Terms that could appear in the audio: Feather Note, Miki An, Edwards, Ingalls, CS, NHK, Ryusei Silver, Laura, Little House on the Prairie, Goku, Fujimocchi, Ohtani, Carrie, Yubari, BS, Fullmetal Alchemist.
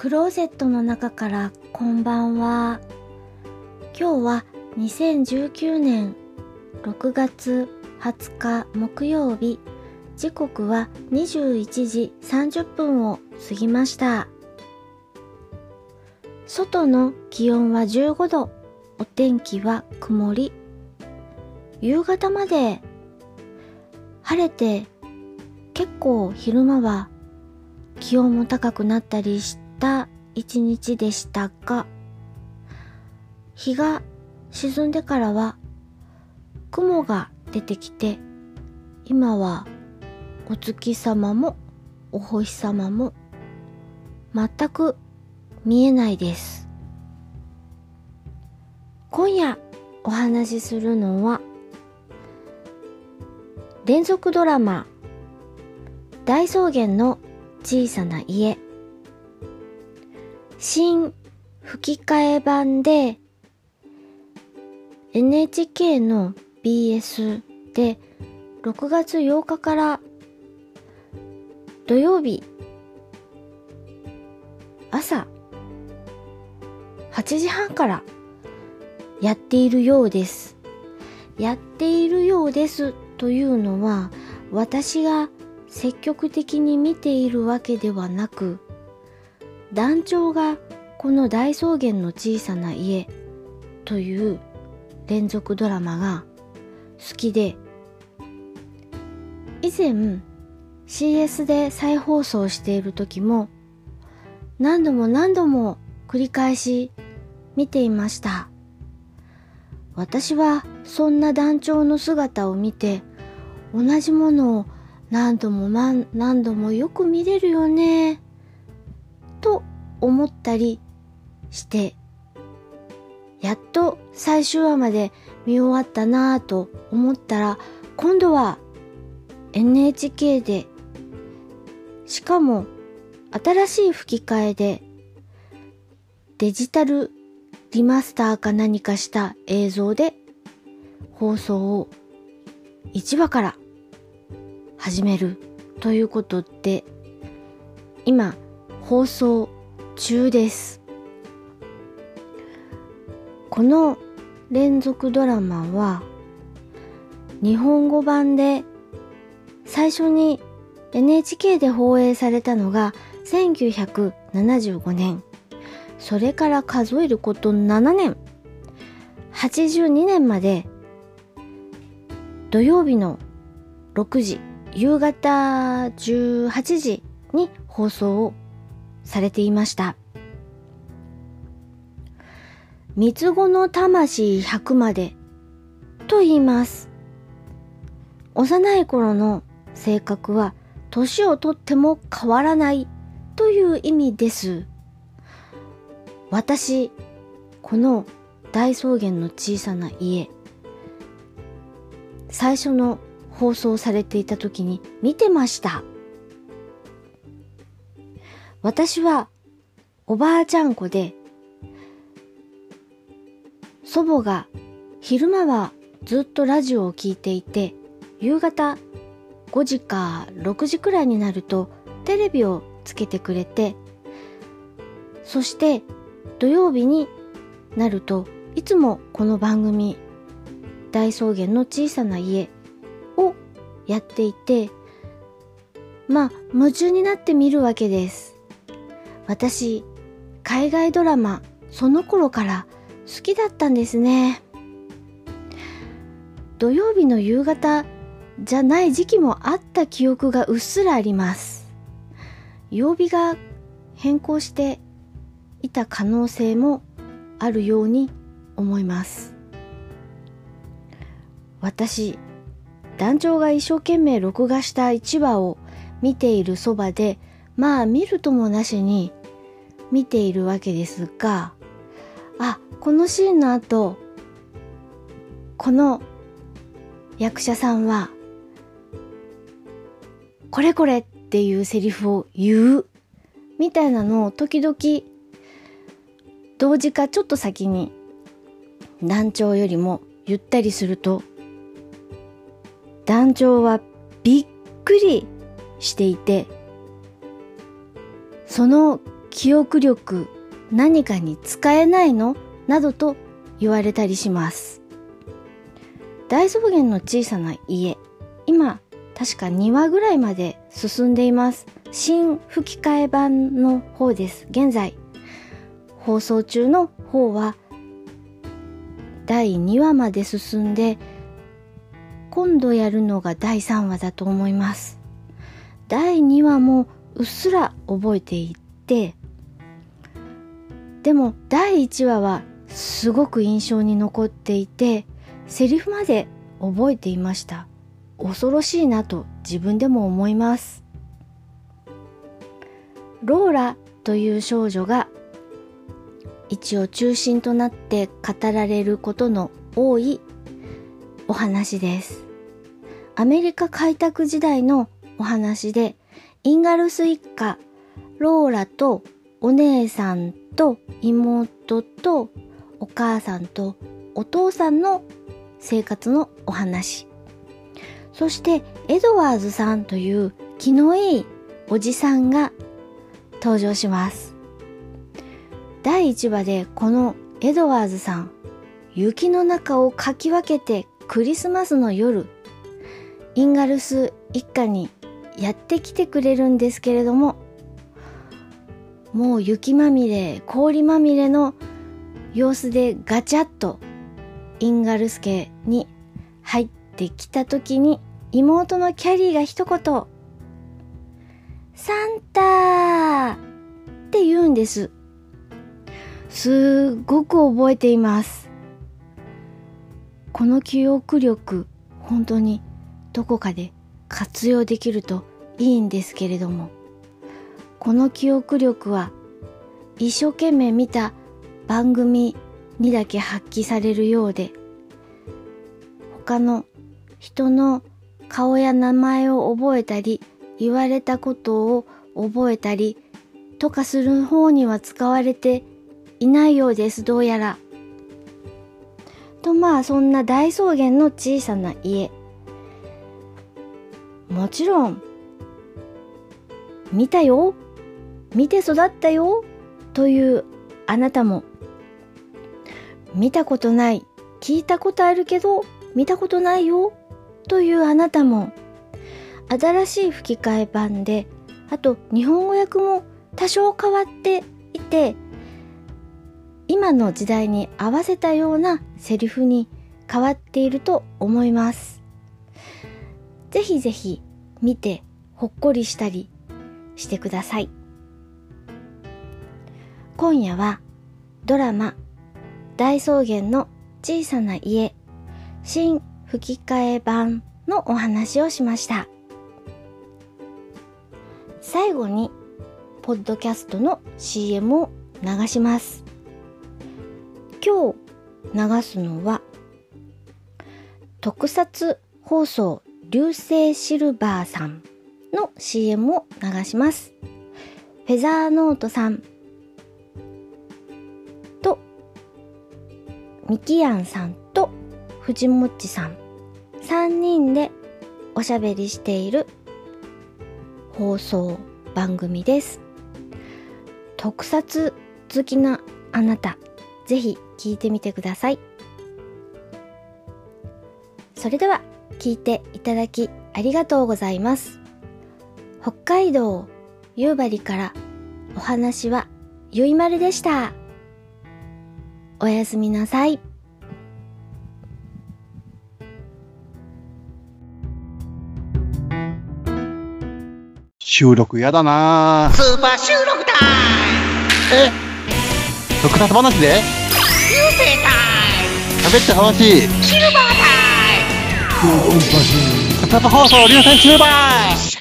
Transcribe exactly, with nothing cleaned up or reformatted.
クローゼットの中からこんばんは。今日はにせんじゅうきゅうねんろくがつはつか木曜日、時刻はにじゅういちじさんじゅっぷんを過ぎました。外の気温はじゅうごど、お天気は曇り。夕方まで晴れて、結構昼間は気温も高くなったりした一日でしたが、日が沈んでからは雲が出てきて、今はお月様もお星様も全く見えないです。今夜お話しするのは、連続ドラマ大草原の小さな家、新吹き替え版で エヌエイチケー の ビーエス でろくがつようかから土曜日朝はちじはんからやっているようです。やっているようですというのは、私が積極的に見ているわけではなく、団長がこの大草原の小さな家という連続ドラマが好きで、以前 シーエス で再放送している時も何度も何度も繰り返し見ていました。私はそんな団長の姿を見て、同じものを何度も何度もよく見れるよねと思ったりして、やっと最終話まで見終わったなぁと思ったら、今度は エヌエイチケー で、しかも新しい吹き替えでデジタルリマスターか何かした映像で放送をいちわから始めるということで、今放送中です。この連続ドラマは日本語版で、最初に エヌエイチケー で放映されたのがせんきゅうひゃくななじゅうごねん、それから数えることななねん、はちじゅうにねんまで土曜日のろくじ、夕方じゅうはちじに放送をされていました。三つ子の魂ひゃくまでと言います。幼い頃の性格は年をとっても変わらないという意味です。私、この大草原の小さな家、最初の放送されていた時に見てました。私はおばあちゃん子で、祖母が昼間はずっとラジオを聞いていて、夕方ごじかろくじくらいになるとテレビをつけてくれて、そして土曜日になるといつもこの番組大草原の小さな家をやっていて、まあ夢中になって見るわけです。私、海外ドラマその頃から好きだったんですね。土曜日の夕方じゃない時期もあった記憶がうっすらあります。曜日が変更していた可能性もあるように思います。私、団長が一生懸命録画したいちわを見ているそばで、まあ見るともなしに見ているわけですが、あ、このシーンの後、この役者さんはこれこれっていうセリフを言うみたいなのを時々同時かちょっと先に団長よりも言ったりすると、団長はびっくりしていて、その記憶力何かに使えないのなどと言われたりします。大草原の小さな家、今確かにわぐらいまで進んでいます。新吹き替え版の方です。現在放送中の方はだいにわまで進んで、今度やるのがだいさんわだと思います。だいにわもうっすら覚えていて、でもだいいちわはすごく印象に残っていて、セリフまで覚えていました。恐ろしいなと自分でも思います。ローラという少女が一応中心となって語られることの多いお話です。アメリカ開拓時代のお話で、インガルス一家、ローラとお姉さんと妹とお母さんとお父さんの生活のお話、そしてエドワーズさんという気のいいおじさんが登場します。だいいちわでこのエドワーズさん、雪の中をかき分けてクリスマスの夜、インガルス一家にやってきてくれるんですけれども、もう雪まみれ氷まみれの様子でガチャッとインガルス家に入ってきた時に、妹のキャリーが一言サンターって言うんです。すごく覚えています。この記憶力、本当にどこかで活用できるといいんですけれども、この記憶力は一生懸命見た番組にだけ発揮されるようで、他の人の顔や名前を覚えたり、言われたことを覚えたりとかする方には使われていないようです、どうやら。とまあそんな大草原の小さな家、もちろん見たよ、見て育ったよというあなたも、見たことない、聞いたことあるけど見たことないよというあなたも、新しい吹き替え版で、あと日本語訳も多少変わっていて、今の時代に合わせたようなセリフに変わっていると思います。ぜひぜひ見てほっこりしたりしてください。今夜はドラマ大草原の小さな家新吹き替え版のお話をしました。最後にポッドキャストの シーエム を流します。今日流すのは特撮放送流星シルバーさんの シーエム を流します。フェザーノートさんとミキアンさんと藤もっちさんさんにんでおしゃべりしている放送番組です。特撮好きなあなた、ぜひ聞いてみてください。それでは聞いていただきありがとうございます。北海道夕張からお話はゆいまるでした。おやすみなさい。収録やだな。スーパー収録だ。え？特撮話で流星タイム、喋って話シルバータイム、特撮放送流星シルバー。